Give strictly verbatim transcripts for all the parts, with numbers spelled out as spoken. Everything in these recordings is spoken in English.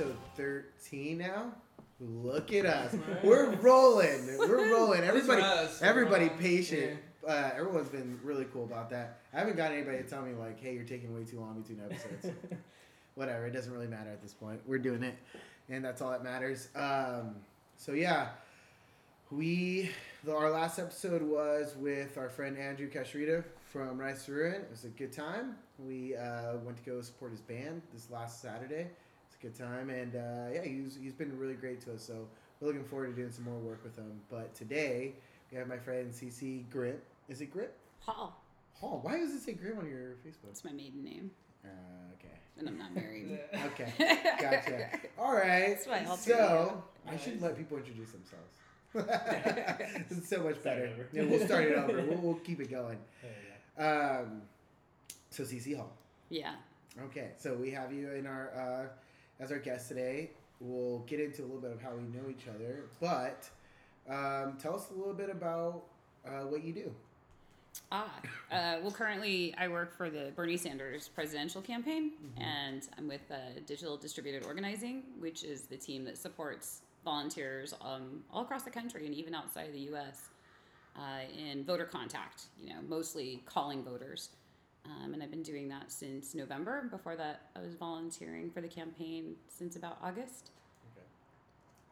episode thirteen now. Look at us. We're rolling. We're rolling. Everybody, everybody patient. Uh, everyone's been really cool about that. I haven't got anybody to tell me, like, hey, you're taking way too long between episodes. Whatever. It doesn't really matter at this point. We're doing it. And that's all that matters. Um, so, yeah. We, the, our last episode was with our friend Andrew Kashrida from Rice to Ruin. It was a good time. We uh, went to go support his band this last Saturday. It's a good time. And, uh, yeah, he's he's been really great to us. So we're looking forward to doing some more work with him. But today, we have my friend Ceci Grip. Is it Grip? Hall. Hall. Why does it say Grip on your Facebook? It's my maiden name. Uh, okay. And I'm not married. Okay. Gotcha. All right. That's why I'll so I nice. should let people introduce themselves. This is so much better. Yeah, we'll start it over. We'll, we'll keep it going. Um, so Ceci Hall. Yeah. Okay. So we have you in our uh, as our guest today. We'll get into a little bit of how we know each other, but um, tell us a little bit about uh, what you do. Ah, uh, well, currently I work for the Bernie Sanders presidential campaign, mm-hmm. and I'm with uh, Digital Distributed Organizing, which is the team that supports volunteers um, all across the country and even outside of the U S Uh, in voter contact, you know, mostly calling voters. Um, and I've been doing that since November. Before that, I was volunteering for the campaign since about August. Okay.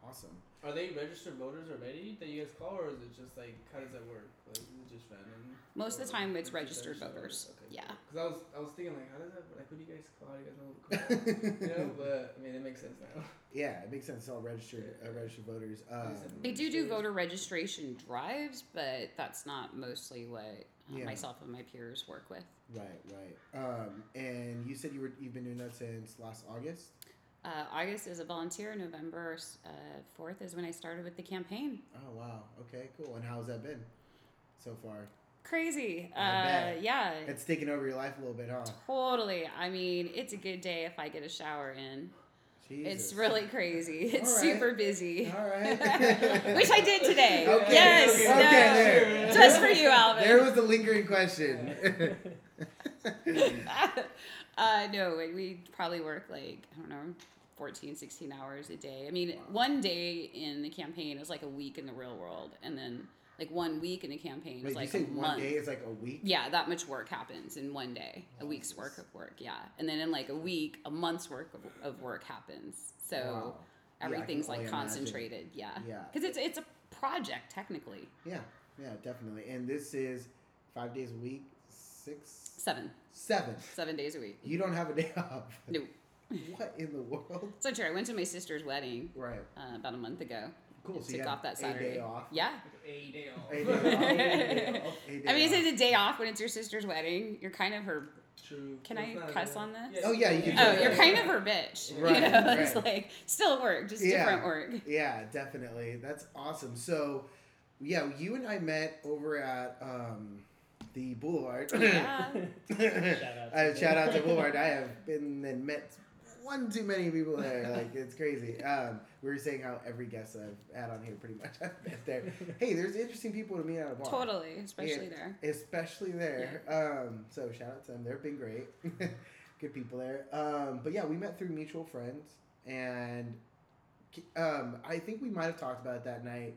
Awesome. Are they registered voters already that you guys call, or is it just like, how does that work? Like, is it just random? Most of the time, it's registered voters. Okay. Yeah. Because I was, I was thinking, like, how does that, like, who do you guys call? How do you guys know who to call? You know, but, I mean, it makes sense now. Yeah, it makes sense. It's all registered, uh, registered voters. Um, they do do voter registration drives, but that's not mostly what um, yeah. myself and my peers work with. Right, right. Um, and you said you were, you've been doing that since last August? Uh, August is a volunteer. November uh, fourth is when I started with the campaign. Oh, wow. Okay, cool. And how's that been so far? Crazy. Uh, yeah. It's taking over your life a little bit, huh? Totally. I mean, it's a good day if I get a shower in. Jesus. It's really crazy. It's right. super busy. All right. Which I did today. Okay. Yes. Okay. No. okay there. Just for you, Alvin. There was the lingering question. uh, no, we probably work like, I don't know, fourteen, sixteen hours a day. I mean, wow. One day in the campaign is like a week in the real world. And then like one week in the campaign is like a month. One day is like a week? Yeah, that much work happens in one day. Wow. A week's work of work, yeah. And then in like a week, a month's work of, of work happens. So wow. everything's yeah, like concentrated, imagine. yeah. Yeah. Because it's, it's a project, technically. Yeah, yeah, definitely. And this is five days a week, six? Seven. Seven. Seven days a week. You don't have a day off. No. What in the world? So true. I went to my sister's wedding. Right. Uh, about a month ago. Cool. So took you off that Saturday. A day off. Yeah. A day off. A day off. A day off. A day I mean, it's a day off when it's your sister's wedding. You're kind of her. True. Can it's I cuss on this? Yes. Oh yeah, you can. Oh, you're kind of her bitch. Right. You know, right. It's like still work, just yeah. different work. Yeah, definitely. That's awesome. So, yeah, you and I met over at. Um, The Boulevard. Yeah. shout, out uh, shout out to Boulevard. I have been and met one too many people there. Like, it's crazy. Um, we were saying how every guest I've had on here pretty much I've met there. Hey, there's interesting people to meet at a bar. Totally, especially and, there. Especially there. Yeah. Um, so shout out to them. They've been great. Good people there. Um, but yeah, we met through mutual friends, and um, I think we might have talked about it that night.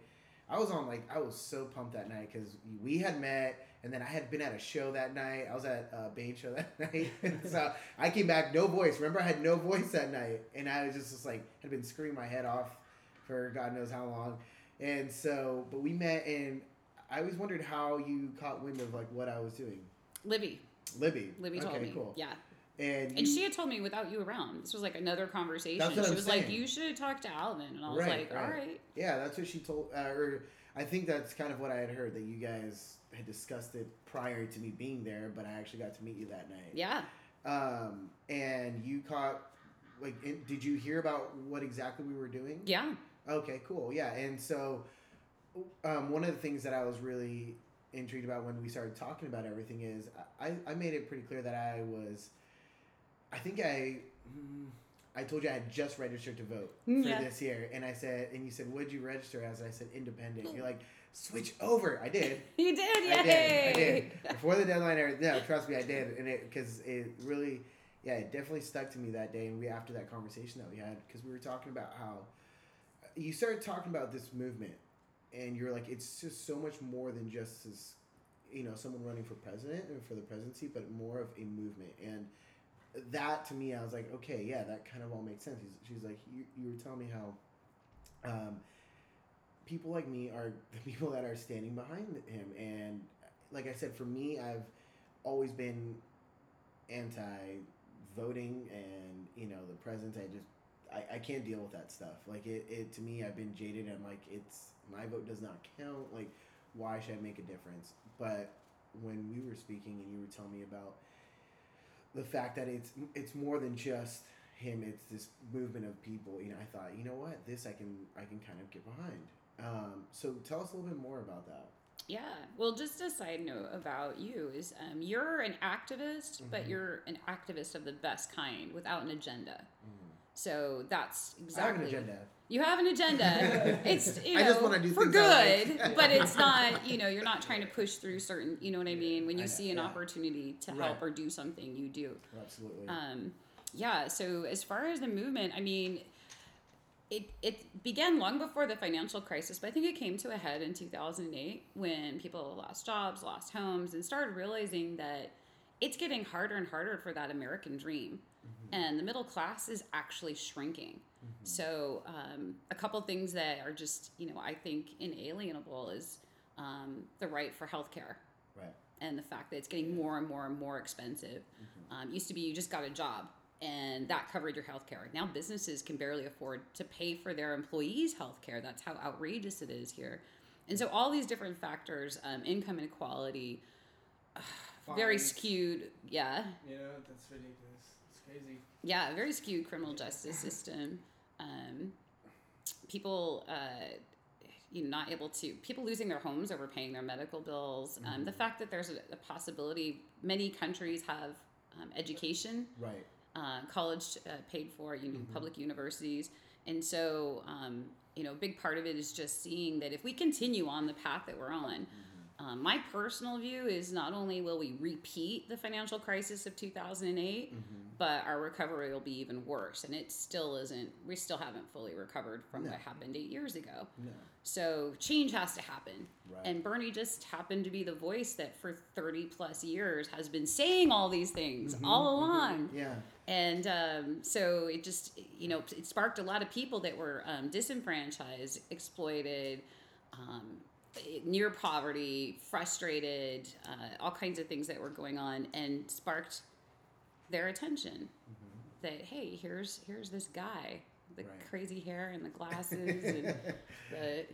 I was on like I was so pumped that night because we had met. And then I had been at a show that night. I was at a Bane show that night. So I came back, no voice. Remember, I had no voice that night. And I was just, just like, had been screaming my head off for God knows how long. And so, but we met, and I always wondered how you caught wind of, like, what I was doing. Libby. Libby. Libby okay, told me. Cool. Yeah. And, you, and she had told me without you around. This was like another conversation. That's what she I'm was saying. Like, you should talk to Alvin. And I was right, like, all right. right. Yeah, that's what she told, uh, or I think that's kind of what I had heard, that you guys had discussed it prior to me being there, but I actually got to meet you that night. Yeah. Um, and you caught, like, in, did you hear about what exactly we were doing? Yeah. Okay, cool. Yeah. And so um, one of the things that I was really intrigued about when we started talking about everything is I, I made it pretty clear that I was, I think I, I told you I had just registered to vote yeah. for this year. And I said, and you said, what'd you register as? And I said, independent. You're like, switch over. I did. You did, yay. I did. I did. Before the deadline, no, trust me, I did. And it, because it really, yeah, it definitely stuck to me that day. And we, after that conversation that we had, because we were talking about how you started talking about this movement, and you're like, it's just so much more than just this, you know, someone running for president and for the presidency, but more of a movement. And that to me, I was like, okay, yeah, that kind of all makes sense. She's, she's like, you, you were telling me how um, people like me are the people that are standing behind him. And like I said, for me, I've always been anti-voting and, you know, the president, I just, I, I can't deal with that stuff. Like, it, it to me, I've been jaded. I'm like, it's, my vote does not count. Like, why should I make a difference? But when we were speaking and you were telling me about the fact that it's it's more than just him, it's this movement of people, you know, I thought, you know what, this I can I can kind of get behind. Um, so tell us a little bit more about that. Yeah. Well, just a side note about you is um, you're an activist, mm-hmm. but you're an activist of the best kind without an agenda. Mm-hmm. So that's exactly. I have an agenda. You have an agenda. It's, you know, I just want to do for good, like. But it's not, you know, you're not trying to push through certain, you know what I mean? When you I see know, an yeah. opportunity to right. help or do something, you do. Absolutely. Um, yeah. So as far as the movement, I mean, It it began long before the financial crisis, but I think it came to a head in two thousand eight when people lost jobs, lost homes, and started realizing that it's getting harder and harder for that American dream. Mm-hmm. And the middle class is actually shrinking. Mm-hmm. So um, a couple things that are just, you know, I think inalienable is um, the right for health care. Right. And the fact that it's getting more and more and more expensive. Mm-hmm. Um, used to be you just got a job. And that covered your health care. Now businesses can barely afford to pay for their employees' health care. That's how outrageous it is here. And so all these different factors, um, income inequality, uh, very skewed. Yeah. You know, that's ridiculous. It's crazy. Yeah, very skewed criminal justice system. Um, people, uh, you know, not able to, people losing their homes, overpaying their medical bills. Um, mm-hmm. The fact that there's a, a possibility, many countries have um, education. Right. Uh, college uh, paid for, you know, mm-hmm. public universities. And so, um, you know, a big part of it is just seeing that if we continue on the path that we're on, mm-hmm. um, my personal view is not only will we repeat the financial crisis of two thousand eight, mm-hmm. but our recovery will be even worse. And it still isn't, we still haven't fully recovered from no. what happened eight years ago. No. So change has to happen. Right. And Bernie just happened to be the voice that for thirty plus years has been saying all these things mm-hmm. all along. Mm-hmm. Yeah. And um, so it just, you know, it sparked a lot of people that were um, disenfranchised, exploited, um, near poverty, frustrated, uh, all kinds of things that were going on, and sparked their attention mm-hmm. that, hey, here's here's this guy, the right. crazy hair and the glasses and the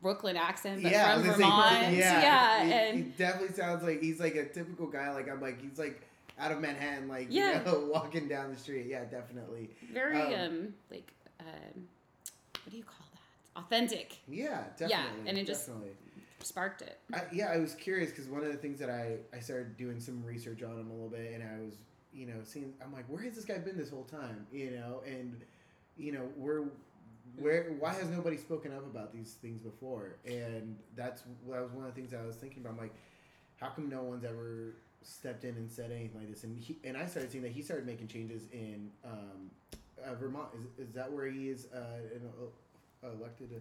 Brooklyn accent, but yeah, from Vermont. Like, yeah, yeah he, and he definitely sounds like he's like a typical guy. Like I'm like he's like. Out of Manhattan, like, yeah. you know, walking down the street. Yeah, definitely. Very, um, um like, um, what do you call that? Authentic. Yeah, definitely. Yeah, and it definitely. just sparked it. I, yeah, I was curious because one of the things that I, I started doing some research on him a little bit, and I was, you know, seeing, I'm like, where has this guy been this whole time? You know, and, you know, we're, where, why has nobody spoken up about these things before? And that's, that was one of the things I was thinking about. I'm like, how come no one's ever stepped in and said anything like this? And he and I started seeing that he started making changes in um, uh, Vermont. Is is that where he is uh, an uh, elected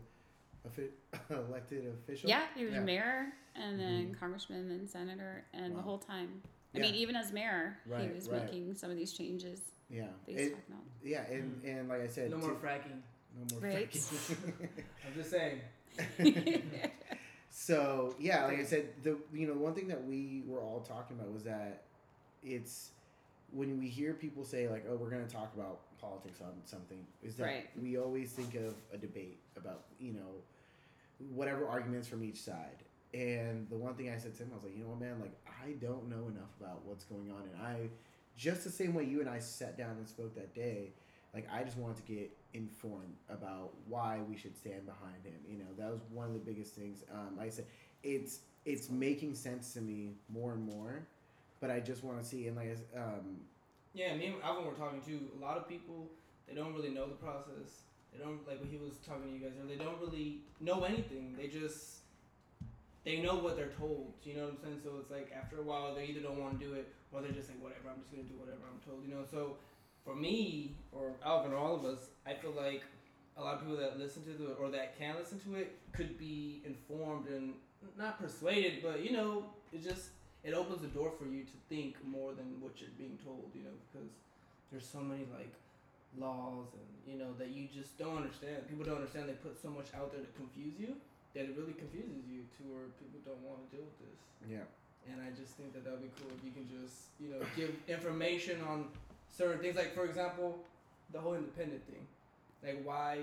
uh, elected official? Yeah, he was yeah. mayor and then mm-hmm. congressman and senator and wow. the whole time. I yeah. mean, even as mayor, right, he was right. making some of these changes. Yeah, that he's it, talking about. Yeah, and, mm-hmm. and like I said, no more t- fracking. No more right? fracking. I'm just saying. So, yeah, like I said, the you know, one thing that we were all talking about was that it's when we hear people say, like, oh, we're going to talk about politics on something, is that right. we always think of a debate about, you know, whatever arguments from each side. And the one thing I said to him, I was like, you know what, man, like, I don't know enough about what's going on. And I, just the same way you and I sat down and spoke that day, like, I just wanted to get informed about why we should stand behind him. You know, that was one of the biggest things. Um, like I said, it's it's making sense to me more and more, but I just want to see. And like, um, yeah, me and Alvin were talking to a lot of people. They don't really know the process. They don't like what he was talking to you guys. They don't really know anything. They just they know what they're told, you know what I'm saying? So it's like after a while, they either don't want to do it or they're just like, whatever, I'm just going to do whatever I'm told, you know? So for me, or Alvin, or all of us, I feel like a lot of people that listen to it or that can listen to it could be informed and not persuaded, but, you know, it just, it opens the door for you to think more than what you're being told, you know, because there's so many, like, laws and, you know, that you just don't understand. People don't understand. They put so much out there to confuse you that it really confuses you to where people don't want to deal with this. Yeah. And I just think that that would be cool if you can just, you know, give information on certain things. Like, for example, the whole independent thing. Like, why...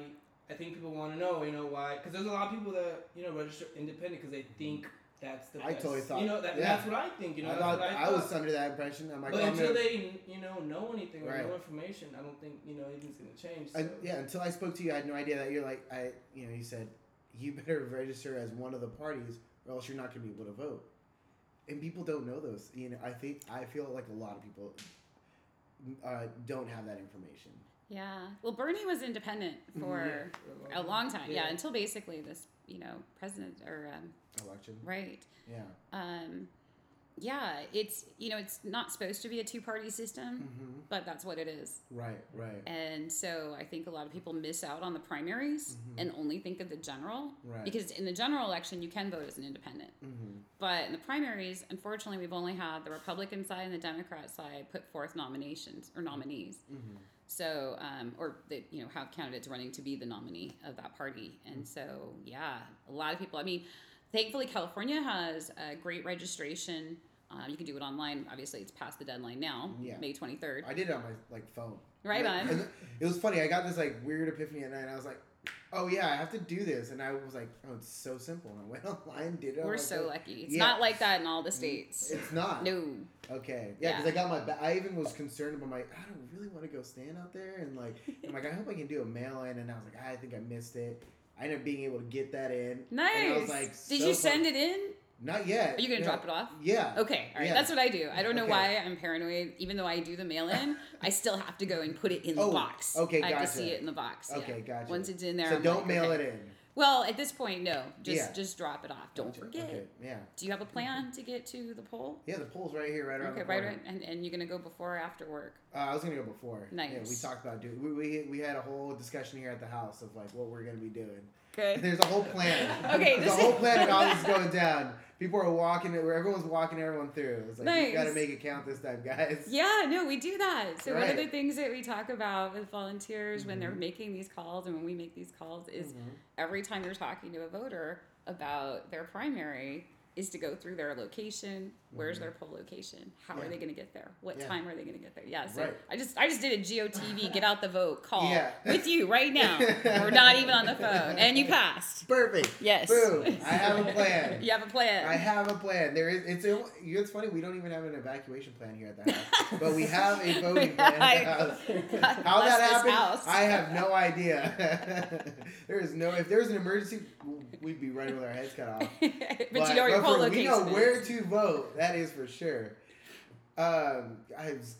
I think people want to know, you know, why... Because there's a lot of people that, you know, register independent because they think that's the best. I totally thought... You know, that, yeah. That's what I think, you know. I, thought, I, I was under that impression. I'm like, but until I'm gonna, they, you know, know anything or right. know information, I don't think, you know, anything's going to change. So. I, yeah, until I spoke to you, I had no idea that you're like... I, You know, you said, you better register as one of the parties or else you're not going to be able to vote. And people don't know those. You know, I think... I feel like a lot of people uh, don't have that information. Yeah. Well, Bernie was independent for yeah. a long time. Yeah. yeah, until basically this, you know, president or um, election. Right. Yeah. Um, yeah. It's you know it's not supposed to be a two-party system, mm-hmm. but that's what it is. Right. Right. And so I think a lot of people miss out on the primaries mm-hmm. and only think of the general. Right. Because in the general election you can vote as an independent, mm-hmm. but in the primaries, unfortunately, we've only had the Republican side and the Democrat side put forth nominations or nominees. Mm-hmm. So, um, or that, you know, have candidates running to be the nominee of that party. And so, yeah, a lot of people, I mean, thankfully California has a great registration. Um, you can do it online. Obviously it's past the deadline now, yeah. May twenty-third. I did it on my like phone. Right on. And it was funny. I got this like weird epiphany at night and I was like, oh yeah, I have to do this. And I was like, oh, it's so simple. And I went online and did it. We're so lucky. It's yeah. not like that in all the states. It's not. No. Okay. Yeah, because yeah. I got my, ba- I even was concerned about my, I don't really want to go stand out there. And like, I'm like, I hope I can do a mail-in. And I was like, I think I missed it. I ended up being able to get that in. Nice. And I was like, so did you send fun. It in? Not yet. Are you going to no. drop it off? Yeah. Okay. All right. Yeah. That's what I do. I don't know okay. why I'm paranoid. Even though I do the mail-in, I still have to go and put it in oh, the box. Okay, gotcha. I have to see it in the box. Okay, yeah. gotcha. Once it's in there. So I'm don't like, mail okay. it in. Well, at this point, no. Just yeah. just drop it off. Don't gotcha. Forget. Okay. Yeah. Do you have a plan to get to the poll? Yeah, the poll's right here, right around okay, the corner. Okay, right, right. And, and you're going to go before or after work? Uh, I was going to go before. Nice. Yeah, we talked about doing... We, we we had a whole discussion here at the house of, like, what we're going to be doing. Okay. There's a whole plan. okay. There's a whole plan of how this is going down. People are walking... where everyone's walking everyone through. It's like, nice. You got to make it count this time, guys. Yeah, no, we do that. So right. one of the things that we talk about with volunteers mm-hmm. when they're making these calls and when we make these calls is mm-hmm. every time you're talking to a voter about their primary is to go through their location. Where's mm-hmm. their poll location? How yeah. are they going to get there? What yeah. time are they going to get there? Yeah. So right. I just I just did a G O T V get out the vote call yeah. with you right now. We're not even on the phone, and you passed. Perfect. Yes. Boom. I have a plan. You have a plan. I have a plan. There is. It's. A, it's funny. We don't even have an evacuation plan here at the house, but we have a voting plan at the house. God, how that happened, house. I have no idea. There is no. If there was an emergency, we'd be running with our heads cut off. but, but you know your poll location. We know where to vote. That is for sure. Um, I was,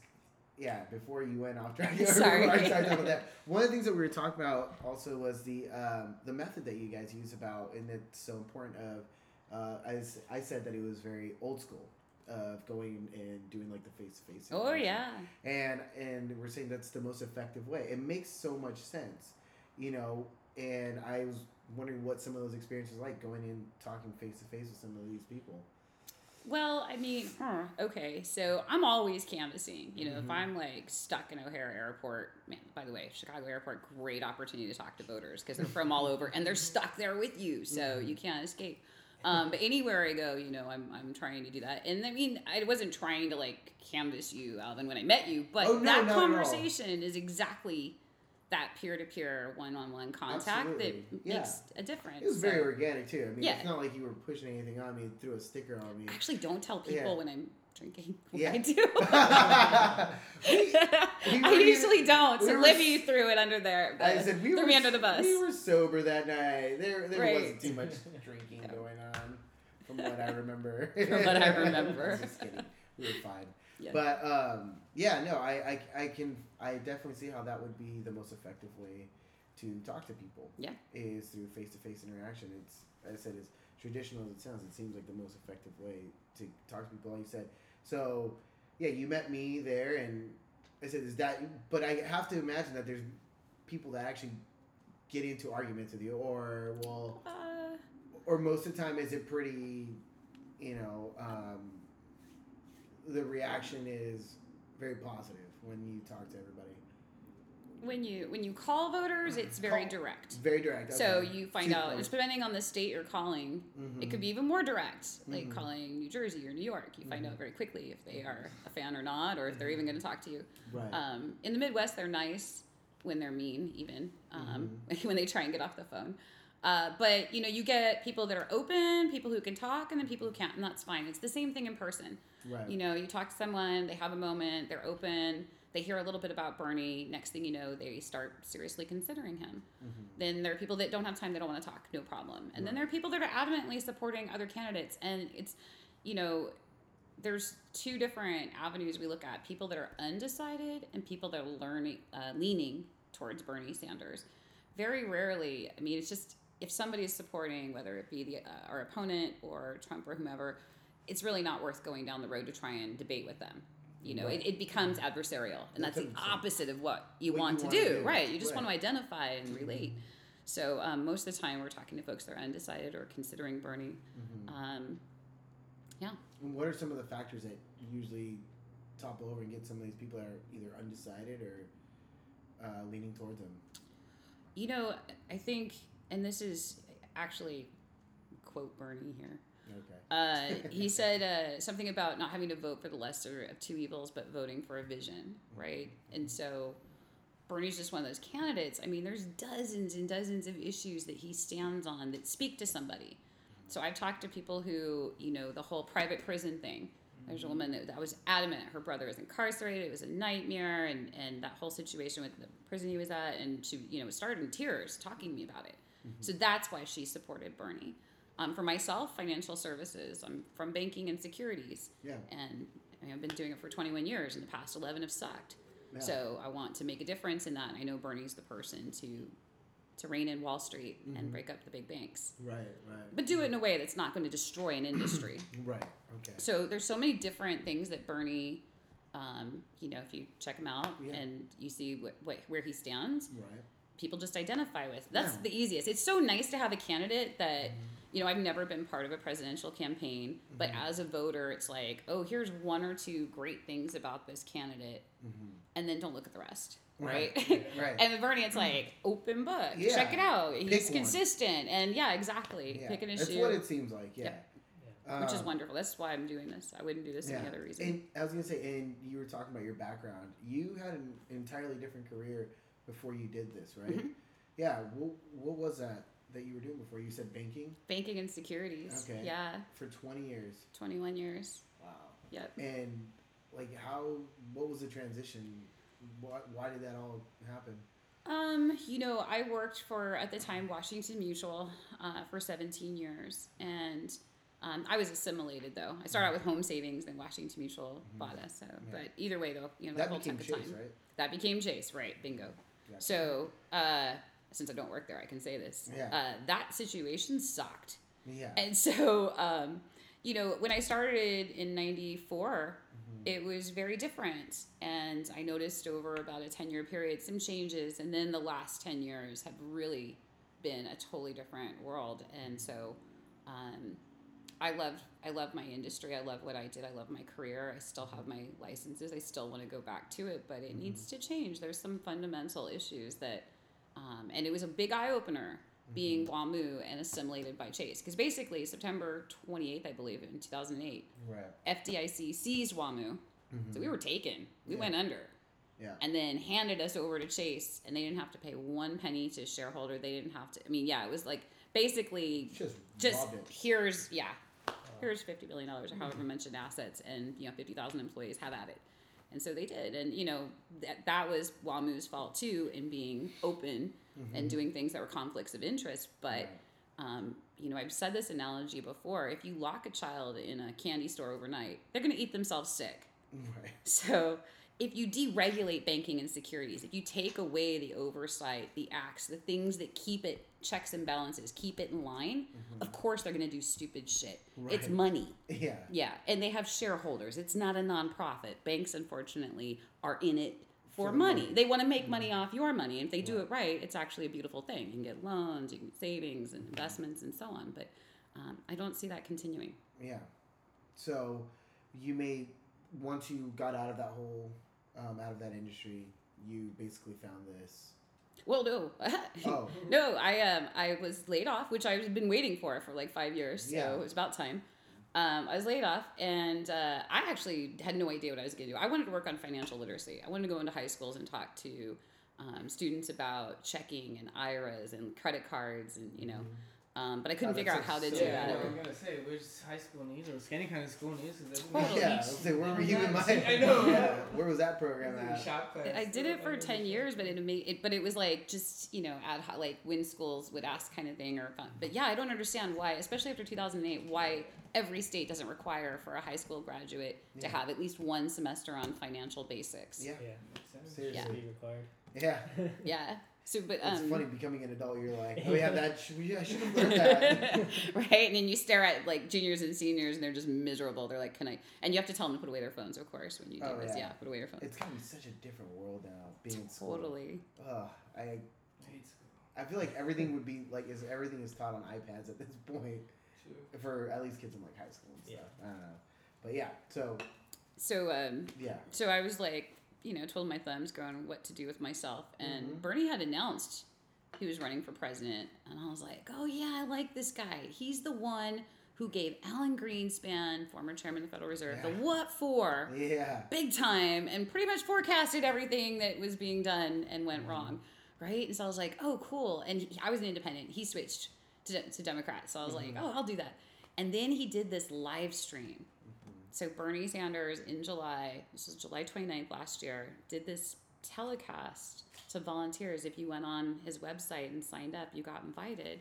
yeah, before you went off track. Sorry. I talked about that. One of the things that we were talking about also was the um, the method that you guys use about, and it's so important of, uh, as I said that it was very old school of going and doing like the face-to-face. Oh, yeah. And, and we're saying that's the most effective way. It makes so much sense, you know, and I was wondering what some of those experiences like going in, talking face-to-face with some of these people. Well, I mean, okay, so I'm always canvassing. You know, mm-hmm. if I'm, like, stuck in O'Hare Airport, man, by the way, Chicago Airport, great opportunity to talk to voters because they're from all over, and they're stuck there with you, so mm-hmm. you can't escape. Um, but anywhere I go, you know, I'm I'm trying to do that. And, I mean, I wasn't trying to, like, canvass you, Alvin, when I met you, but oh, no, that no, conversation no. is exactly... that peer-to-peer one-on-one contact Absolutely. That yeah. makes a difference. It was so. Very organic, too. I mean, yeah. it's not like you were pushing anything on me, threw a sticker on me. Actually, don't tell people yeah. when I'm drinking what yeah. I do. we, we I usually even, don't, so we were, Libby threw it under there. I said, we threw were, me under the bus. We were sober that night. There, there right. wasn't too much drinking no. going on, from what I remember. From what I remember. I was just kidding. We were fine. Yeah. But, um, yeah, no, I, I, I can, I definitely see how that would be the most effective way to talk to people. Yeah. Is through face-to-face interaction. It's, as I said, it's traditional as it sounds, it seems like the most effective way to talk to people. Like you said, so yeah, you met me there, and I said, "Is that?" But I have to imagine that there's people that actually get into arguments with you, or well, uh, or most of the time, is it pretty? You know, um, the reaction is very positive when you talk to everybody. When you when you call voters, it's very call, direct. Very direct. Okay. So you find Two out, points. Depending on the state you're calling, mm-hmm. it could be even more direct, like mm-hmm. calling New Jersey or New York. You find mm-hmm. out very quickly if they are a fan or not, or if they're even going to talk to you. Right. Um, in the Midwest, they're nice when they're mean, even um, mm-hmm. when they try and get off the phone. Uh, but you know, you get people that are open, people who can talk, and then people who can't, and that's fine. It's the same thing in person. Right. You know, you talk to someone, they have a moment, they're open. They hear a little bit about Bernie. Next thing you know, they start seriously considering him. Mm-hmm. Then there are people that don't have time. They don't want to talk. No problem. And right. then there are people that are adamantly supporting other candidates. And it's, you know, there's two different avenues we look at. People that are undecided and people that are learning, uh, leaning towards Bernie Sanders. Very rarely, I mean, it's just if somebody is supporting, whether it be the, uh, our opponent or Trump or whomever, it's really not worth going down the road to try and debate with them. You know, right. it, it becomes adversarial, and that's, that's the opposite of what you what want you to want do, to right? You just right. want to identify and relate. So um, most of the time we're talking to folks that are undecided or considering Bernie. Mm-hmm. Um, yeah. And what are some of the factors that usually topple over and get some of these people that are either undecided or uh, leaning towards them? You know, I think, and this is actually quote Bernie here. Okay. uh, he said uh, something about not having to vote for the lesser of two evils, but voting for a vision, right? And so Bernie's just one of those candidates. I mean, there's dozens and dozens of issues that he stands on that speak to somebody. So I've talked to people who, you know, the whole private prison thing. There's a woman that, that was adamant. Her brother was incarcerated. It was a nightmare, and, and that whole situation with the prison he was at. And she, you know, started in tears talking to me about it. Mm-hmm. So that's why she supported Bernie. Um, for myself, financial services. I'm from banking and securities. Yeah. And I mean, I've been doing it for twenty-one years, and the past eleven have sucked. Yeah. So I want to make a difference in that. And I know Bernie's the person to to rein in Wall Street mm-hmm. and break up the big banks. Right, right. But do it in a way that's not going to destroy an industry. Right, okay. So there's so many different things that Bernie, um, you know, if you check him out yeah. and you see what, what where he stands, right. people just identify with. That's yeah. the easiest. It's so nice to have a candidate that... Mm-hmm. You know, I've never been part of a presidential campaign, but mm-hmm. as a voter, it's like, oh, here's one or two great things about this candidate, mm-hmm. and then don't look at the rest, right? Right. right. And with Bernie, it's like, mm-hmm. open book. Yeah. Check it out. He's Pick consistent. One. And yeah, exactly. Yeah. Pick an issue. That's what it seems like, yeah. Yep. yeah. Um, Which is wonderful. That's why I'm doing this. I wouldn't do this yeah. any other reason. And I was going to say, and you were talking about your background. You had an entirely different career before you did this, right? Mm-hmm. Yeah. What, what was that? That you were doing before? You said banking? Banking and securities. Okay. Yeah. For twenty years. twenty-one years. Wow. Yep. And like how, what was the transition? Why, why did that all happen? Um, you know, I worked for, at the time, Washington Mutual uh, for seventeen years. And um, I was assimilated though. I started out with Home Savings, then Washington Mutual mm-hmm. bought us. So, yeah. But either way though, you know, the whole time. That became Chase, right? That became Chase, right. Bingo. Gotcha. So, uh, since I don't work there, I can say this. Yeah. Uh, that situation sucked. Yeah. And so, um, you know, when I started in ninety-four, mm-hmm. it was very different. And I noticed over about a ten-year period some changes. And then the last ten years have really been a totally different world. And so um, I love I love my industry. I love what I did. I love my career. I still have my licenses. I still want to go back to it. But it mm-hmm. needs to change. There's some fundamental issues that... Um, and it was a big eye-opener being mm-hmm. WAMU and assimilated by Chase. Because basically, September twenty-eighth, I believe, in two thousand eight, right. F D I C seized WAMU. Mm-hmm. So we were taken. We yeah. went under. Yeah. And then handed us over to Chase. And they didn't have to pay one penny to a shareholder. They didn't have to. I mean, yeah, it was like basically just, just here's, yeah, uh, here's fifty billion dollars or however mm-hmm. much in assets. And, you know, fifty thousand employees, have at it. And so they did. And, you know, that that was WAMU's fault, too, in being open mm-hmm. and doing things that were conflicts of interest. But, right. um, you know, I've said this analogy before. If you lock a child in a candy store overnight, they're going to eat themselves sick. Right. So if you deregulate banking and securities, if you take away the oversight, the acts, the things that keep it checks and balances, keep it in line, mm-hmm. of course they're going to do stupid shit. Right. It's money. Yeah. Yeah. And they have shareholders. It's not a nonprofit. Banks, unfortunately, are in it for, for money. money. They want to make mm-hmm. money off your money. And if they yeah. do it right, it's actually a beautiful thing. You can get loans, you can get savings and investments and so on. But um, I don't see that continuing. Yeah. So you may, once you got out of that whole, um, out of that industry, you basically found this. Well, no. oh. No, I um, I was laid off, which I've been waiting for for like five years, so yeah. it was about time. Um, I was laid off, and uh, I actually had no idea what I was going to do. I wanted to work on financial literacy. I wanted to go into high schools and talk to um, students about checking and I R As and credit cards and, you know, mm-hmm. um, but I couldn't oh, figure out how to so do that. I was going to say, which high school needs us? Any kind of school needs us? Well, yeah, I was say, where were you in my... I know. Yeah. Where was that program at? Shop class. I did it for ten years, but it, it but it was like just, you know, ad hoc, like when schools would ask kind of thing. or But yeah, I don't understand why, especially after two thousand eight, why... every state doesn't require for a high school graduate yeah. to have at least one semester on financial basics. Yeah, yeah, makes sense. Seriously yeah. required. Yeah, yeah. So, but um, it's funny becoming an adult. You're like, oh yeah, that should, yeah, I should have learned that. Right, and then you stare at like juniors and seniors, and they're just miserable. They're like, can I? And you have to tell them to put away their phones, of course, when you do oh, this. Yeah. yeah, put away your phones. It's gonna be such a different world now. Being in school. Totally. Ugh, I, I hate school. I feel like everything would be like is everything is taught on iPads at this point. For at least kids in like high school and stuff. Yeah. I don't know. But yeah, so. So, um, yeah. So I was like, you know, twiddling my thumbs, going what to do with myself. And mm-hmm. Bernie had announced he was running for president. And I was like, oh yeah, I like this guy. He's the one who gave Alan Greenspan, former chairman of the Federal Reserve, yeah. the what for. Yeah. Big time. And pretty much forecasted everything that was being done and went mm-hmm. wrong. Right? And so I was like, oh, cool. And he, I was an independent. He switched. To, to Democrats. So I was mm-hmm. like, oh, I'll do that. And then he did this live stream. Mm-hmm. So Bernie Sanders in July, this was July twenty-ninth last year, did this telecast to volunteers. If you went on his website and signed up, you got invited.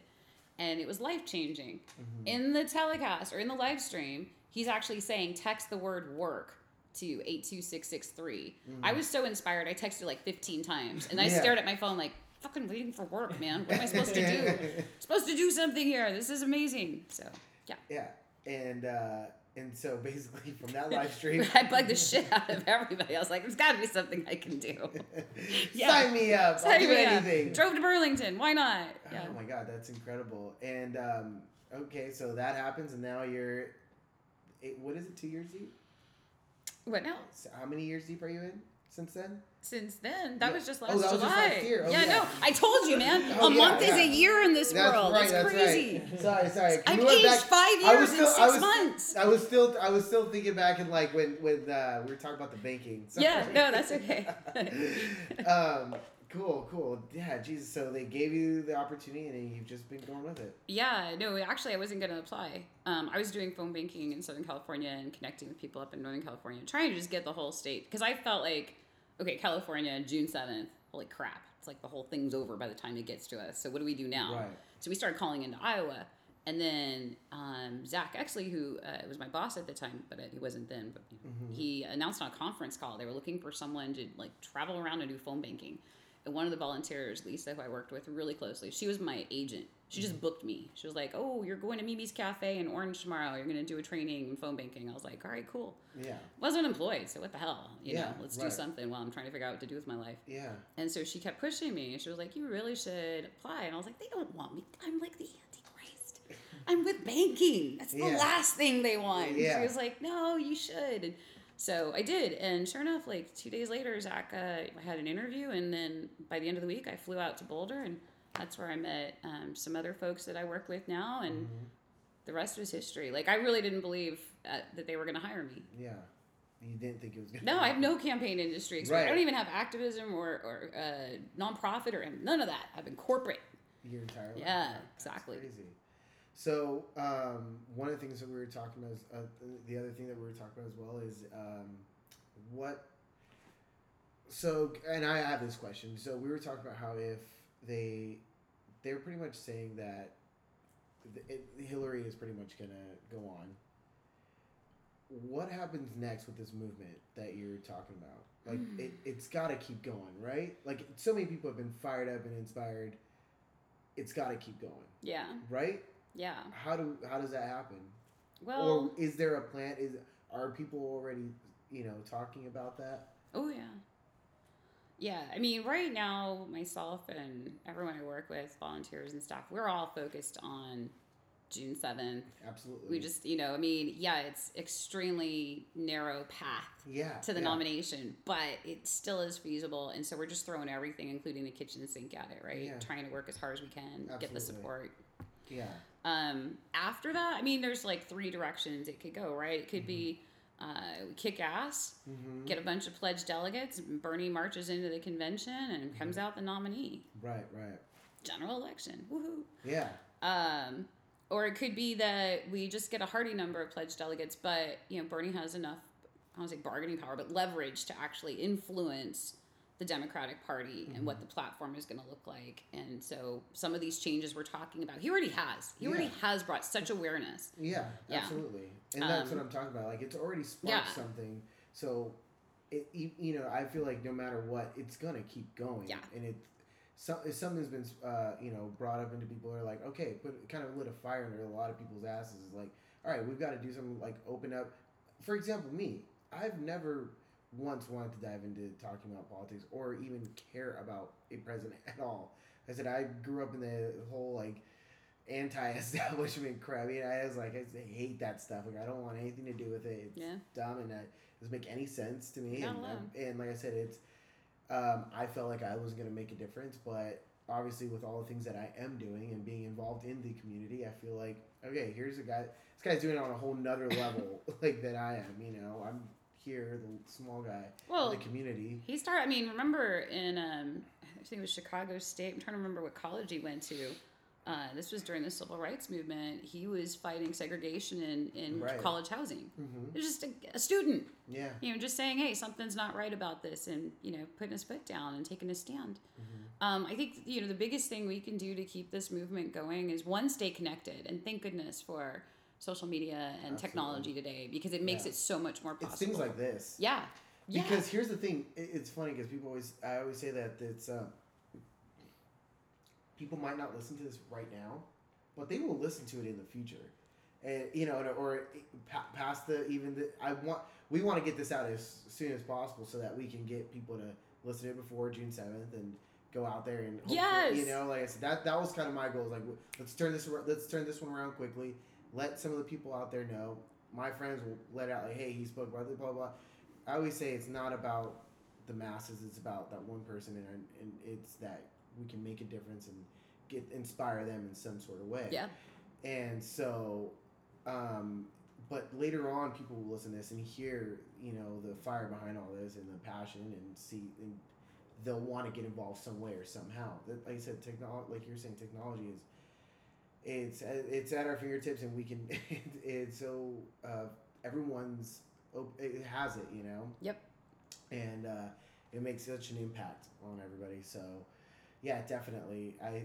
And it was life-changing. Mm-hmm. In the telecast or in the live stream, he's actually saying, text the word work to eight two six six three. Mm-hmm. I was so inspired. I texted like fifteen times. And I yeah. stared at my phone like, fucking waiting for work, man. What am I supposed to do? I'm supposed to do something here. This is amazing. So, yeah. Yeah. And uh, and so basically from that live stream. I bugged the shit out of everybody. I was like, there's got to be something I can do. yeah. Sign me up. Sign I'll do me anything. Up. Drove to Burlington. Why not? Yeah. Oh, my God. That's incredible. And, um, okay, so that happens. And now you're, eight, what is it, two years deep? What now? So how many years deep are you in since then? Since then, that yeah. was just last oh, that was July. Just last year. Oh, yeah, yeah, no, I told you, man. Oh, a yeah, month yeah. is a year in this that's world. Right, that's crazy. Right. Sorry, sorry. Can I've aged back? five years still, in six I was, months. I was still, I was still thinking back in like when, when uh, we were talking about the banking. Sorry. Yeah, no, that's okay. um, cool, cool. Yeah, Jesus. So they gave you the opportunity, and you've just been going with it. Yeah, no, actually, I wasn't going to apply. Um, I was doing phone banking in Southern California and connecting with people up in Northern California, trying to just get the whole state because I felt like. Okay, California, June seventh. Holy crap. It's like the whole thing's over by the time it gets to us. So what do we do now? Right. So we started calling into Iowa. And then um, Zach Exley, who uh, was my boss at the time, but he wasn't then, but mm-hmm. he announced on a conference call they were looking for someone to like travel around and do phone banking. And one of the volunteers, Lisa, who I worked with really closely, she was my agent. She mm-hmm. just booked me. She was like, oh, you're going to Mimi's Cafe in Orange tomorrow. You're going to do a training in phone banking. I was like, all right, cool. Yeah. Wasn't employed, so what the hell? You yeah, know, let's right. do something while I'm trying to figure out what to do with my life. Yeah. And so she kept pushing me. She was like, you really should apply. And I was like, they don't want me. I'm like the Antichrist. I'm with banking. That's the yeah. last thing they want. Yeah. She was like, no, you should. And so I did, and sure enough, like two days later, Zach uh, had an interview, and then by the end of the week, I flew out to Boulder, and that's where I met um, some other folks that I work with now, and mm-hmm. the rest was history. Like, I really didn't believe uh, that they were going to hire me. Yeah. You didn't think it was going to No, happen. I have no campaign industry experience. Right. I don't even have activism or, or uh, nonprofit or none of that. I've been corporate. Your entire life. Yeah, right. Exactly. That's crazy. So um, one of the things that we were talking about, is, uh, the other thing that we were talking about as well is um, what, so, and I have this question. So we were talking about how if they, they were pretty much saying that the, it, Hillary is pretty much going to go on. What happens next with this movement that you're talking about? Like mm-hmm. it, it's got to keep going, right? Like so many people have been fired up and inspired. it's got to keep going. Yeah. Right? Yeah. How do how does that happen? Well, or is there a plan? Is are people already, you know, talking about that? Oh yeah. Yeah, I mean, right now, myself and everyone I work with, volunteers and staff, we're all focused on June seventh. Absolutely. We just, you know, I mean, yeah, it's extremely narrow path yeah, to the yeah. nomination, but it still is feasible. And so we're just throwing everything, including the kitchen sink at it, right? Yeah. Trying to work as hard as we can, Absolutely. Get the support. Yeah. Um. After that, I mean, there's like three directions it could go, right? It could mm-hmm. be... Uh, kick ass, mm-hmm. get a bunch of pledged delegates, Bernie marches into the convention and comes out the nominee. Right, right. General election. Woohoo. Yeah. Um, or it could be that we just get a hearty number of pledged delegates, but, you know, Bernie has enough, I don't say bargaining power, but leverage to actually influence the Democratic Party mm-hmm. and what the platform is going to look like. And so some of these changes we're talking about, he already has. He yeah. already has brought such awareness. Yeah, yeah. absolutely. And um, that's what I'm talking about. Like, it's already sparked yeah. something. So, it, you know, I feel like no matter what, it's going to keep going. Yeah. And it, so, something's been, uh, you know, brought up into people who are like, okay, but it kind of lit a fire under a lot of people's asses. It's like, all right, we've got to do something like open up. For example, me, I've never... once wanted to dive into talking about politics or even care about a president at all. I said I grew up in the whole like anti-establishment crap. You know, I was like, I hate that stuff. Like I don't want anything to do with it. It's yeah. dumb and it doesn't make any sense to me. And, I, and like I said, it's um, I felt like I wasn't going to make a difference, but obviously with all the things that I am doing and being involved in the community, I feel like, okay, here's a guy. This guy's doing it on a whole nother level like that I am. You know, I'm here, the small guy, well, in the community. He started, I mean, remember in, um, I think it was Chicago State, I'm trying to remember what college he went to. Uh, this was during the civil rights movement. He was fighting segregation in, in right. college housing. Mm-hmm. He was just a, a student. Yeah. You know, just saying, hey, something's not right about this and, you know, putting his foot down and taking a stand. Mm-hmm. Um, I think, you know, the biggest thing we can do to keep this movement going is one, stay connected, and thank goodness for social media and Absolutely. Technology today, because it makes yeah. it so much more possible. It's things like this. Yeah. yeah. Because here's the thing. It's funny because people always, I always say that it's, uh, people might not listen to this right now, but they will listen to it in the future. And, you know, or past the, even the, I want, we want to get this out as soon as possible so that we can get people to listen to it before June seventh and go out there and, yes. you know, like I said, that, that was kind of my goal. Like, let's turn this, let's turn this one around quickly. Let some of the people out there know. My friends will let out, like, hey, he spoke about blah, blah, blah. I always say it's not about the masses. It's about that one person, and, and it's that we can make a difference and get inspire them in some sort of way. Yeah. And so, um, but later on, people will listen to this and hear, you know, the fire behind all this and the passion and see, and they'll want to get involved some way or somehow. Like I said, technology, like you're saying, technology is... It's it's at our fingertips, and we can. It's so uh, everyone's it has it, you know. Yep. And uh, it makes such an impact on everybody. So, yeah, definitely, I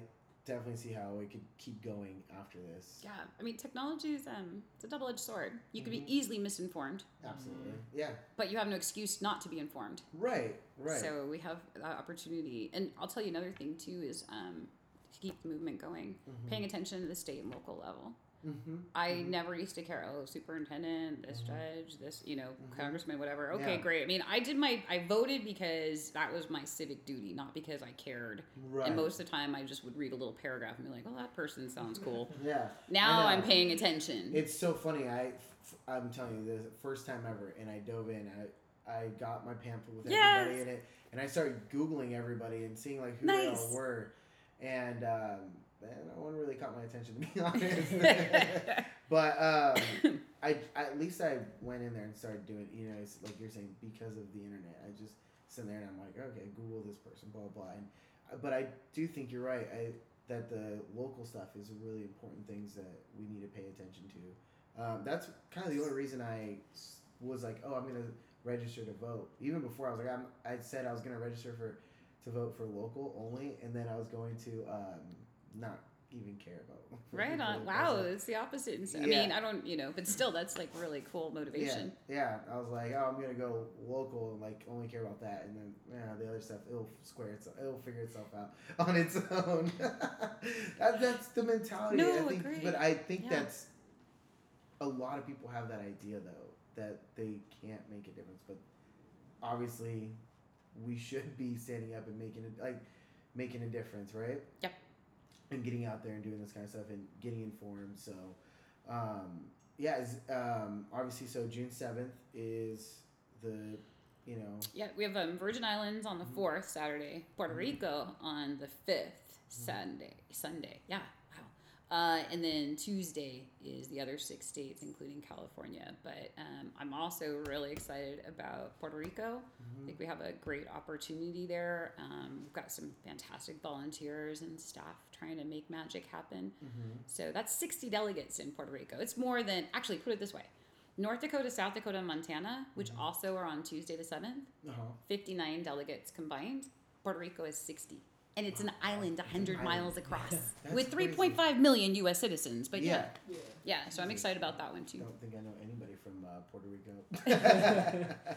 definitely see how it could keep going after this. Yeah, I mean, technology is um, it's a double edged sword. You could mm-hmm. be easily misinformed. Absolutely. Yeah. But you have no excuse not to be informed. Right. Right. So we have that opportunity, and I'll tell you another thing too is um. to keep the movement going, mm-hmm. paying attention to the state and local level. Mm-hmm. I mm-hmm. never used to care, oh, superintendent, this mm-hmm. judge, this, you know, mm-hmm. congressman, whatever. Okay, yeah. great. I mean, I did my, I voted because that was my civic duty, not because I cared. Right. And most of the time I just would read a little paragraph and be like, well, that person sounds cool. yeah. Now I'm paying attention. It's so funny. I, I'm telling you, the first time ever, and I dove in, I, I got my pamphlet with yes! everybody in it, and I started Googling everybody and seeing like who nice. They all were. And um, man, no one really caught my attention, to be honest. but um, I, I at least I went in there and started doing, you know, it's like you're saying, because of the internet. I just sit there and I'm like, okay, Google this person, blah, blah, blah. And, but I do think you're right I, that the local stuff is really important things that we need to pay attention to. Um, that's kind of the only reason I was like, oh, I'm going to register to vote. Even before I was like, I'm, I said I was going to register for... to vote for local only, and then I was going to um, not even care about. Right on. Wow, person. It's the opposite. And so, yeah. I mean, I don't, you know, but still, that's like really cool motivation. Yeah, yeah. I was like, oh, I'm gonna go local and like only care about that, and then yeah, the other stuff it'll square itself, it'll figure itself out on its own. that, that's the mentality. No, I think, agree. But I think yeah. that's a lot of people have that idea though that they can't make a difference, but obviously, we should be standing up and making it like making a difference, right? Yep. And getting out there and doing this kind of stuff and getting informed. So, um, yeah, um, obviously, so June seventh is the, you know. Yeah, we have um, Virgin Islands on the mm-hmm. fourth Saturday, Puerto mm-hmm. Rico on the fifth Sunday. Sunday, yeah, wow. Uh, and then Tuesday is the other six states, including California. But um, I'm also really excited about Puerto Rico. Mm-hmm. I think we have a great opportunity there. Um, we've got some fantastic volunteers and staff trying to make magic happen. Mm-hmm. So that's sixty delegates in Puerto Rico. It's more than, actually, put it this way, North Dakota, South Dakota, and Montana, which mm-hmm. also are on Tuesday the seventh, uh-huh. fifty-nine delegates combined. Puerto Rico is sixty. And it's an island one hundred miles across yeah, with three point five million U S citizens. But yeah. Yeah. yeah, yeah. So I'm excited about that one too. I don't think I know anybody from uh, Puerto Rico.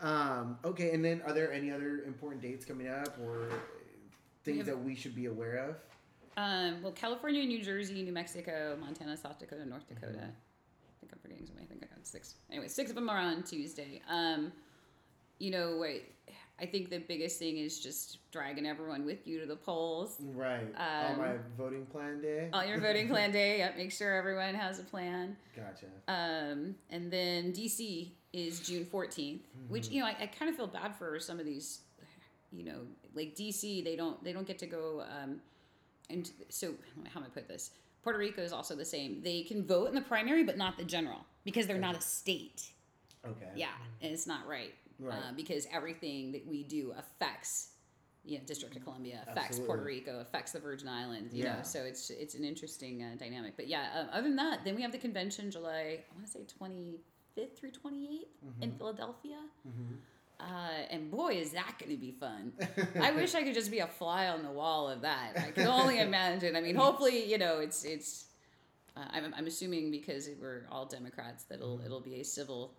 um, okay. And then are there any other important dates coming up or things we have, that we should be aware of? Um, well, California, New Jersey, New Mexico, Montana, South Dakota, North Dakota. Mm-hmm. I think I'm forgetting something. I think I got six. Anyway, six of them are on Tuesday. Um, you know, wait, I think the biggest thing is just dragging everyone with you to the polls. Right. Um, on my voting plan day. On your voting plan day. Yep. Make sure everyone has a plan. Gotcha. Um, and then D C is June fourteenth, mm-hmm. which, you know, I, I kind of feel bad for some of these, you know, like D C, they don't, they don't get to go, um, and so, how am I put this? Puerto Rico is also the same. They can vote in the primary, but not the general because they're okay. not a state. Okay. Yeah, and it's not right, right. Uh, because everything that we do affects, you know, District of Columbia affects Absolutely. Puerto Rico, affects the Virgin Islands. You yeah. know, so it's it's an interesting uh, dynamic. But yeah, um, other than that, then we have the convention July, I want to say twenty-fifth through twenty-eighth mm-hmm. in Philadelphia. Mm-hmm. Uh, and boy, is that going to be fun. I wish I could just be a fly on the wall of that. I can only imagine. I mean, hopefully, you know, it's, it's, uh, I'm, I'm assuming because we're all Democrats that it'll, it'll be a civil,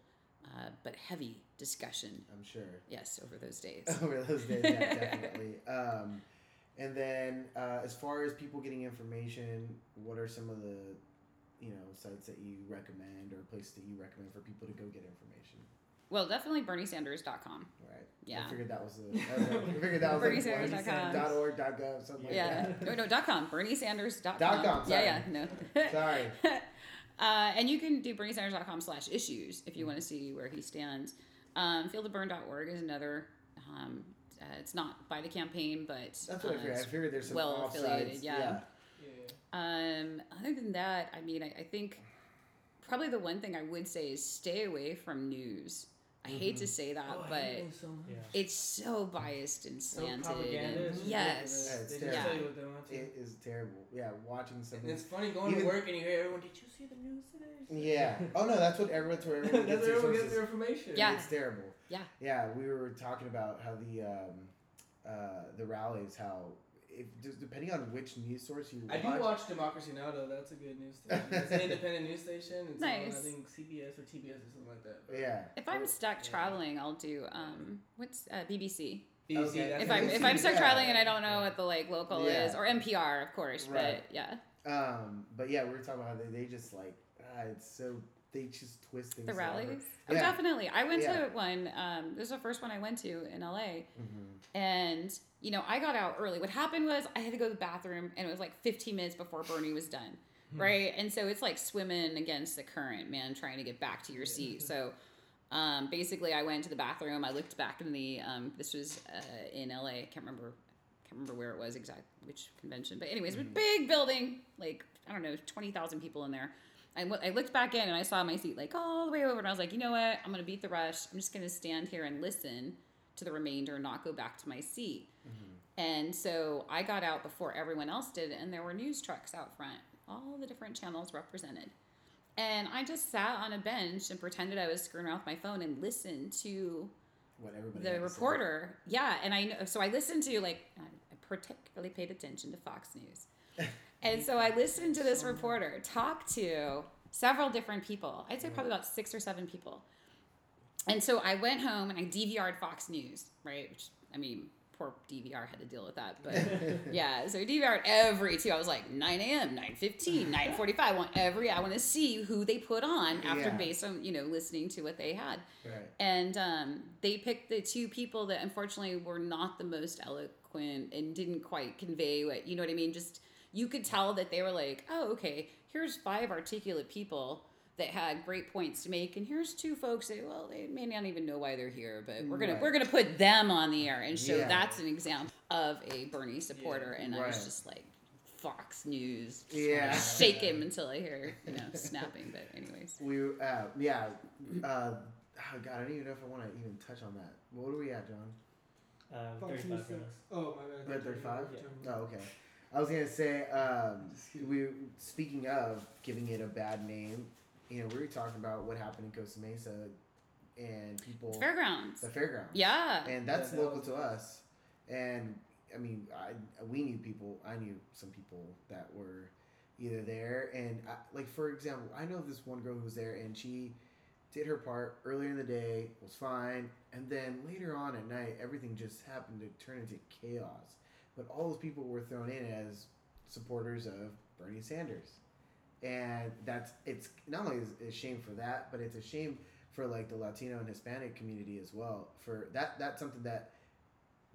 uh, but heavy discussion. I'm sure. Yes. Over those days. Over those days. Yeah, definitely. Um, and then, uh, as far as people getting information, what are some of the, you know, sites that you recommend or places that you recommend for people to go get information? Well, definitely Bernie Sanders dot com. Right. Yeah. I figured that was the. I figured that was Bernie Sanders dot com dot org dot gov something yeah. like that. Yeah. No, no. .com. Bernie Sanders dot com. .com. Sorry. Yeah, yeah. No. sorry. Uh, and you can do Bernie Sanders dot com slash issues if you mm-hmm. want to see where he stands. Um, field of burn dot org is another. Um, uh, it's not by the campaign, but that's what uh, I figured. I figured there's some well affiliated. Yeah. Yeah. yeah. Um. Other than that, I mean, I, I think probably the one thing I would say is stay away from news. I hate mm-hmm. to say that, oh, but so yeah. it's so biased and slanted. So and yes. They just yeah. tell you what they want to. It is terrible. Yeah, watching something. And it's funny going Even, to work and you hear everyone, did you see the news today? Yeah. oh, no, that's what everyone, that's where everyone gets, that's where everyone gets their information. Yeah. It's terrible. Yeah. Yeah, we were talking about how the um, uh, the rallies, how If, depending on which news source you watch. I do watch Democracy Now, though. That's a good news station. It's an independent news station. It's nice. On, I think C B S or T B S or something like that. But yeah. If I'm stuck yeah. traveling, I'll do um what's uh, B B C. B B C. Okay. That's if I'm if I'm stuck yeah. traveling and I don't know yeah. what the like local yeah. is or N P R, of course. Right. But yeah. Um. But yeah, we were talking about how they, they just like ah, it's so they just twist things. The rallies. Over. Oh, yeah. Definitely. I went yeah. to one. Um, this is the first one I went to in L A, mm-hmm. and. You know, I got out early. What happened was I had to go to the bathroom, and it was like fifteen minutes before Bernie was done, right? And so it's like swimming against the current, man, trying to get back to your seat. So um, basically I went to the bathroom. I looked back in the um, – this was uh, in L A. I can't remember can't remember where it was exact, which convention. But anyways, it was a big building, like, I don't know, twenty thousand people in there. I, w- I looked back in, and I saw my seat like all the way over, and I was like, you know what? I'm going to beat the rush. I'm just going to stand here and listen to the remainder and not go back to my seat. Mm-hmm. And so I got out before everyone else did, and there were news trucks out front, all the different channels represented. And I just sat on a bench and pretended I was screwing around with my phone and listened to what everybody the reporter. Said. Yeah, and I know, so I listened to, like, I particularly paid attention to Fox News. And so I listened to this reporter talk to several different people. I'd say probably about six or seven people. And so I went home and I D V R'd Fox News, right? Which, I mean, poor D V R had to deal with that. But yeah, so D V R'd every two. I was like nine a.m., nine fifteen, nine forty-five. I want every, I want to see who they put on after yeah. based on, you know, listening to what they had. Right. And um, they picked the two people that unfortunately were not the most eloquent and didn't quite convey what, you know what I mean? Just, you could tell that they were like, oh, okay, here's five articulate people that had great points to make, and here's two folks that, well, they may not even know why they're here, but we're gonna right. we're gonna put them on the air. And so yeah. that's an example of a Bernie supporter. Yeah. And right. I was just like, Fox News, just yeah. wanna shake him until I hear, you know, snapping. But anyways, we uh, yeah, uh, oh God, I don't even know if I want to even touch on that. What are we at, John? Uh, Fox thirty-five. News six. Oh my God. thirty-five. Yeah. Oh okay. I was gonna say, um, we speaking of giving it a bad name. You know, we were talking about what happened in Costa Mesa and people... The fairgrounds. The fairgrounds. Yeah. And that's yeah, that local was, to us. And, I mean, I we knew people, I knew some people that were either there. And, I, like, for example, I know this one girl who was there, and she did her part earlier in the day, was fine. And then later on at night, everything just happened to turn into chaos. But all those people were thrown in as supporters of Bernie Sanders. And that's, it's not only a shame for that, but it's a shame for like the Latino and Hispanic community as well. For that, that's something that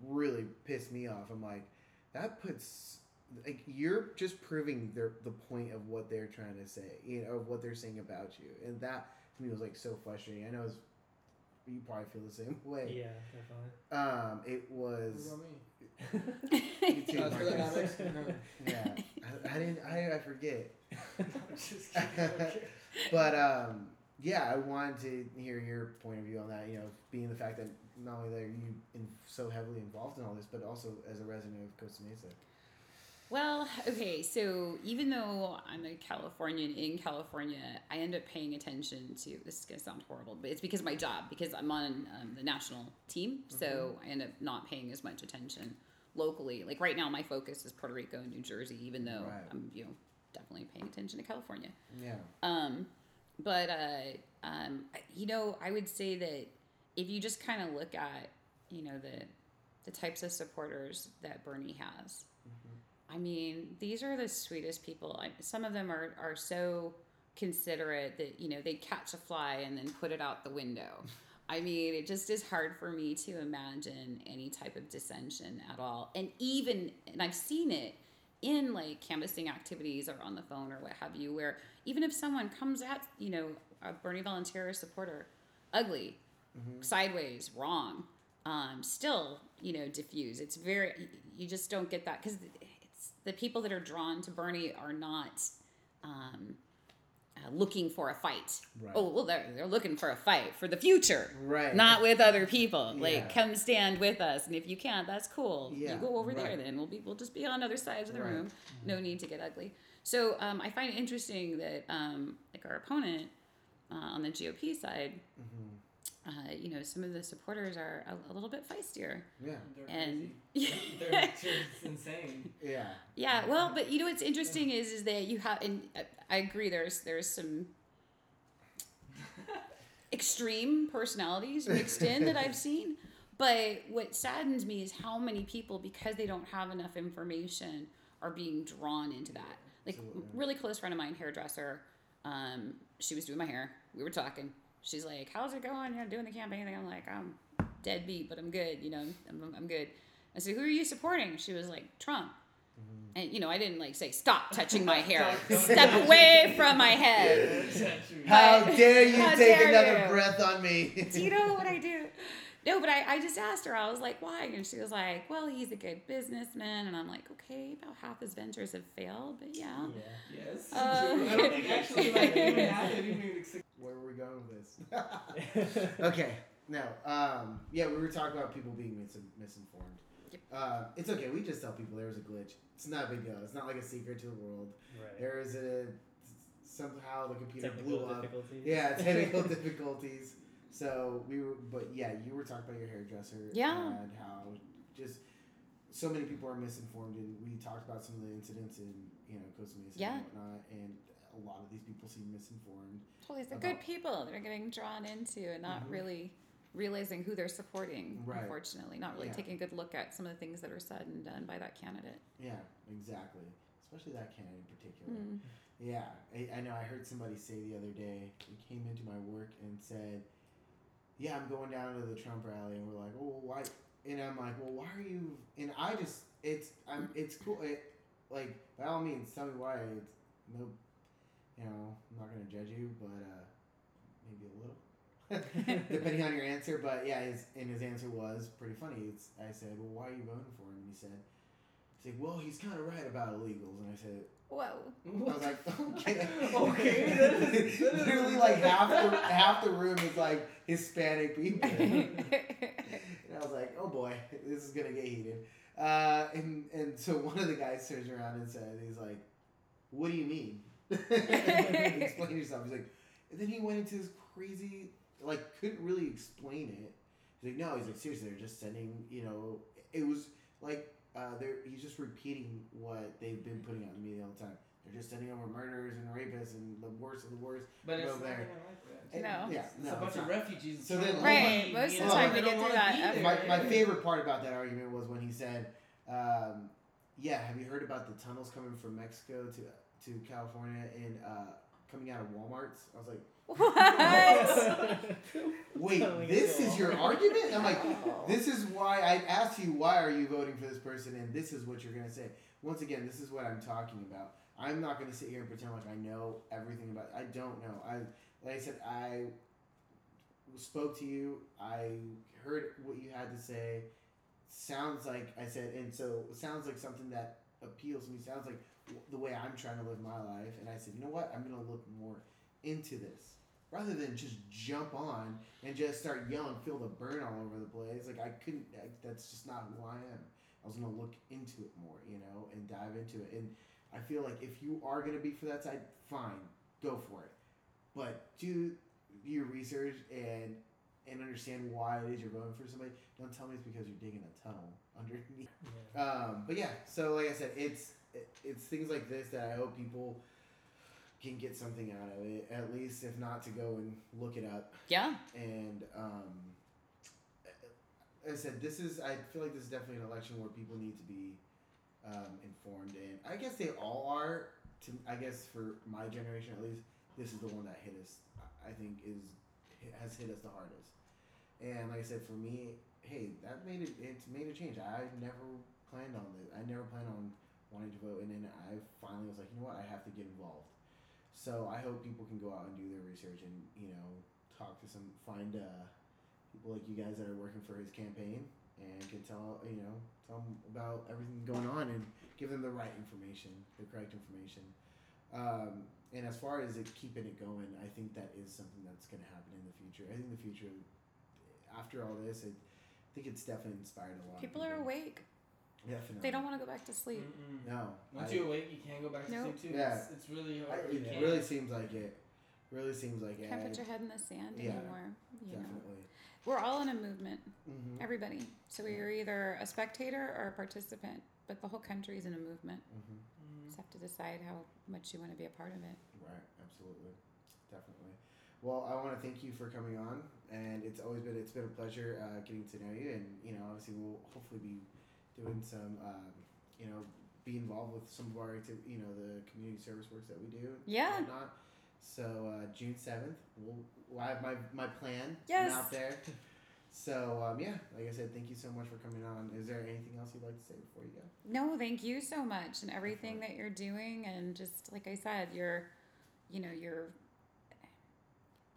really pissed me off. I'm like, that puts, like, you're just proving their, the point of what they're trying to say, you know, of what they're saying about you. And that to me was like so frustrating. I know it's, you probably feel the same way. Yeah, definitely. Um, it was. What about me? You too, I feel like I'm Mexican. Yeah, I, I didn't. I I forget. Just kidding. But um, yeah, I wanted to hear your point of view on that. You know, being the fact that not only are you in, so heavily involved in all this, but also as a resident of Costa Mesa. Well, okay, so even though I'm a Californian in California, I end up paying attention to, this is going to sound horrible, but it's because of my job, because I'm on um, the national team, mm-hmm. so I end up not paying as much attention locally. Like right now, my focus is Puerto Rico and New Jersey, even though right. I'm, you know, definitely paying attention to California. Yeah. Um, but, uh, um, you know, I would say that if you just kind of look at, you know, the the types of supporters that Bernie has, I mean, these are the sweetest people. Some of them are, are so considerate that, you know, they catch a fly and then put it out the window. I mean, it just is hard for me to imagine any type of dissension at all. And even, and I've seen it in like canvassing activities or on the phone or what have you, where even if someone comes at, you know, a Bernie volunteer supporter, ugly, mm-hmm. sideways, wrong, um, still, you know, diffuse. It's very, you just don't get that because... The people that are drawn to Bernie are not um, uh, looking for a fight. Right. Oh, well, they're, they're looking for a fight for the future. Right. Not with other people. Yeah. Like, come stand with us. And if you can't, that's cool. Yeah. You go over right. there then. We'll be, we'll just be on other sides of the right. room. Mm-hmm. No need to get ugly. So um, I find it interesting that, um, like, our opponent uh, on the G O P side, mm-hmm. Uh, you know, some of the supporters are a, a little bit feistier. Yeah. They're and they're just insane. Yeah. Yeah. Well, but you know, what's interesting yeah. is, is that you have, and I agree, there's, there's some extreme personalities mixed in that I've seen, but what saddens me is how many people, because they don't have enough information, are being drawn into that. Like Absolutely. Really close friend of mine, hairdresser. Um, she was doing my hair. We were talking. She's like, how's it going? You're doing the campaign thing. I'm like, I'm deadbeat, but I'm good. You know, I'm I'm good. I said, who are you supporting? She was like, Trump. Mm-hmm. And, you know, I didn't, like, say, stop touching my hair. Step away from my head. How but, dare you how take dare another you? breath on me? Do you know what I do? No, but I, I just asked her. I was like, why? And she was like, well, he's a good businessman. And I'm like, okay, about half his ventures have failed, but yeah. yeah. Yes. Um, I don't think actually, like, even half of even where were we going with this? Okay. No. Um, yeah, we were talking about people being mis- misinformed. Yep. Uh, it's okay. We just tell people there was a glitch. It's not a big deal. It's not like a secret to the world. Right. There is a... Somehow the computer technical blew up. Difficulties. Yeah, technical difficulties. So we were... But yeah, you were talking about your hairdresser. Yeah. And how just so many people are misinformed. And we talked about some of the incidents in, you know, Costa Mesa yeah. and whatnot, and a lot of these people seem misinformed. Totally, it's the good people they're getting drawn into and not mm-hmm. really realizing who they're supporting, right. unfortunately. Not really yeah. taking a good look at some of the things that are said and done by that candidate. Yeah, exactly. Especially that candidate in particular. Mm. Yeah, I, I know I heard somebody say the other day, he came into my work and said, yeah, I'm going down to the Trump rally, and we're like, oh, why? And I'm like, well, why are you? And I just, it's, I'm, it's cool. It, like, by all means, tell me why. It's no, you know, I'm not gonna judge you, but uh, maybe a little, depending on your answer. But yeah, his and his answer was pretty funny. It's, I said, well, why are you voting for him? And he said, he's like, well, he's kind of right about illegals. And I said, whoa. I was like, okay. okay. That is, that is literally like half the half the room is like Hispanic people. And I was like, oh boy, this is gonna get heated. Uh, and and so one of the guys turns around and says, he's like, what do you mean? Explain yourself. He's like, and then he went into this crazy, like, couldn't really explain it. He's like, no, he's like, seriously, they're just sending, you know, it was like, Uh, they're he's just repeating what they've been putting out in the media all the time. They're just sending over murderers and rapists and the worst of the worst. But it's not there. Like that. And, no. Yeah, it's no, a bunch of refugees. So then, right. Most of the time we get through that. My, my favorite part about that argument was when he said, um, yeah, have you heard about the tunnels coming from Mexico to to California and uh, coming out of Walmart's? I was like, what? Wait, this is your argument? I'm like, this is why I asked you, why are you voting for this person? And this is what you're going to say. Once again, this is what I'm talking about. I'm not going to sit here and pretend like I know everything about it. I don't know. I, like I said, I spoke to you. I heard what you had to say. Sounds like, I said, and so sounds like something that appeals to me. Sounds like the way I'm trying to live my life. And I said, you know what? I'm going to look more into this. Rather than just jump on and just start yelling, feel the burn all over the place. Like, I couldn't, I, that's just not who I am. I was going to look into it more, you know, and dive into it. And I feel like if you are going to be for that side, fine, go for it. But do your research and and understand why it is you're voting for somebody. Don't tell me it's because you're digging a tunnel underneath. Yeah. Um, but yeah, so like I said, it's it, it's things like this that I hope people can get something out of it, at least, if not to go and look it up. Yeah. And um, as I said, this is, I feel like this is definitely an election where people need to be um, informed. And I guess they all are. To, I guess for my generation, at least, this is the one that hit us, I think, is has hit us the hardest. And like I said, for me, hey, that made it, it's made a change. I never planned on this. I never planned on wanting to vote. And then I finally was like, you know what? I have to get involved. So I hope people can go out and do their research and, you know, talk to some, find uh, people like you guys that are working for his campaign and can tell, you know, tell them about everything going on and give them the right information, the correct information. Um, and as far as it keeping it going, I think that is something that's going to happen in the future. I think the future, after all this, it, I think it's definitely inspired a lot. People, people. are awake. Definitely. They don't want to go back to sleep. Mm-mm. No. Once I, you're awake, you can't go back to nope. sleep too. Yeah. It's, it's really hard. I, it yeah. really seems like it. Really seems like it. You can't put your head in the sand yeah, anymore. You definitely. Know. We're all in a movement. Mm-hmm. Everybody. So we're either a spectator or a participant. But the whole country is in a movement. Mm-hmm. Mm-hmm. You just have to decide how much you want to be a part of it. Right. Absolutely. Definitely. Well, I want to thank you for coming on. And it's always been, it's been a pleasure uh, getting to know you. And, you know, obviously we'll hopefully be doing some, um, you know, be involved with some of our, you know, the community service works that we do. Yeah. And whatnot. So uh, June seventh, we'll, we'll have my, my plan yes. out there. So, um, yeah, like I said, thank you so much for coming on. Is there anything else you'd like to say before you go? No, thank you so much and everything that you're doing. And just like I said, you're, you know, you're,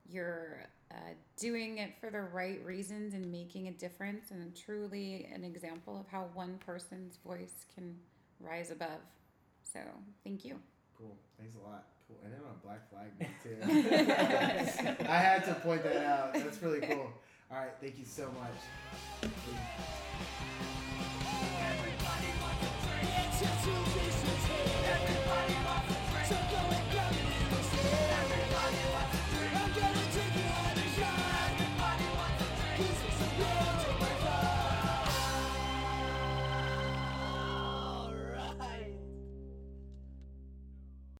you're uh, doing it for the right reasons and making a difference, and truly an example of how one person's voice can rise above. So thank you. Cool. Thanks a lot. Cool. And I'm a black flag man too. I had to point that out. That's really cool. All right. Thank you so much. Everybody wants to turn into two pieces. Everybody wants to go and get it. Everybody wants to. He's a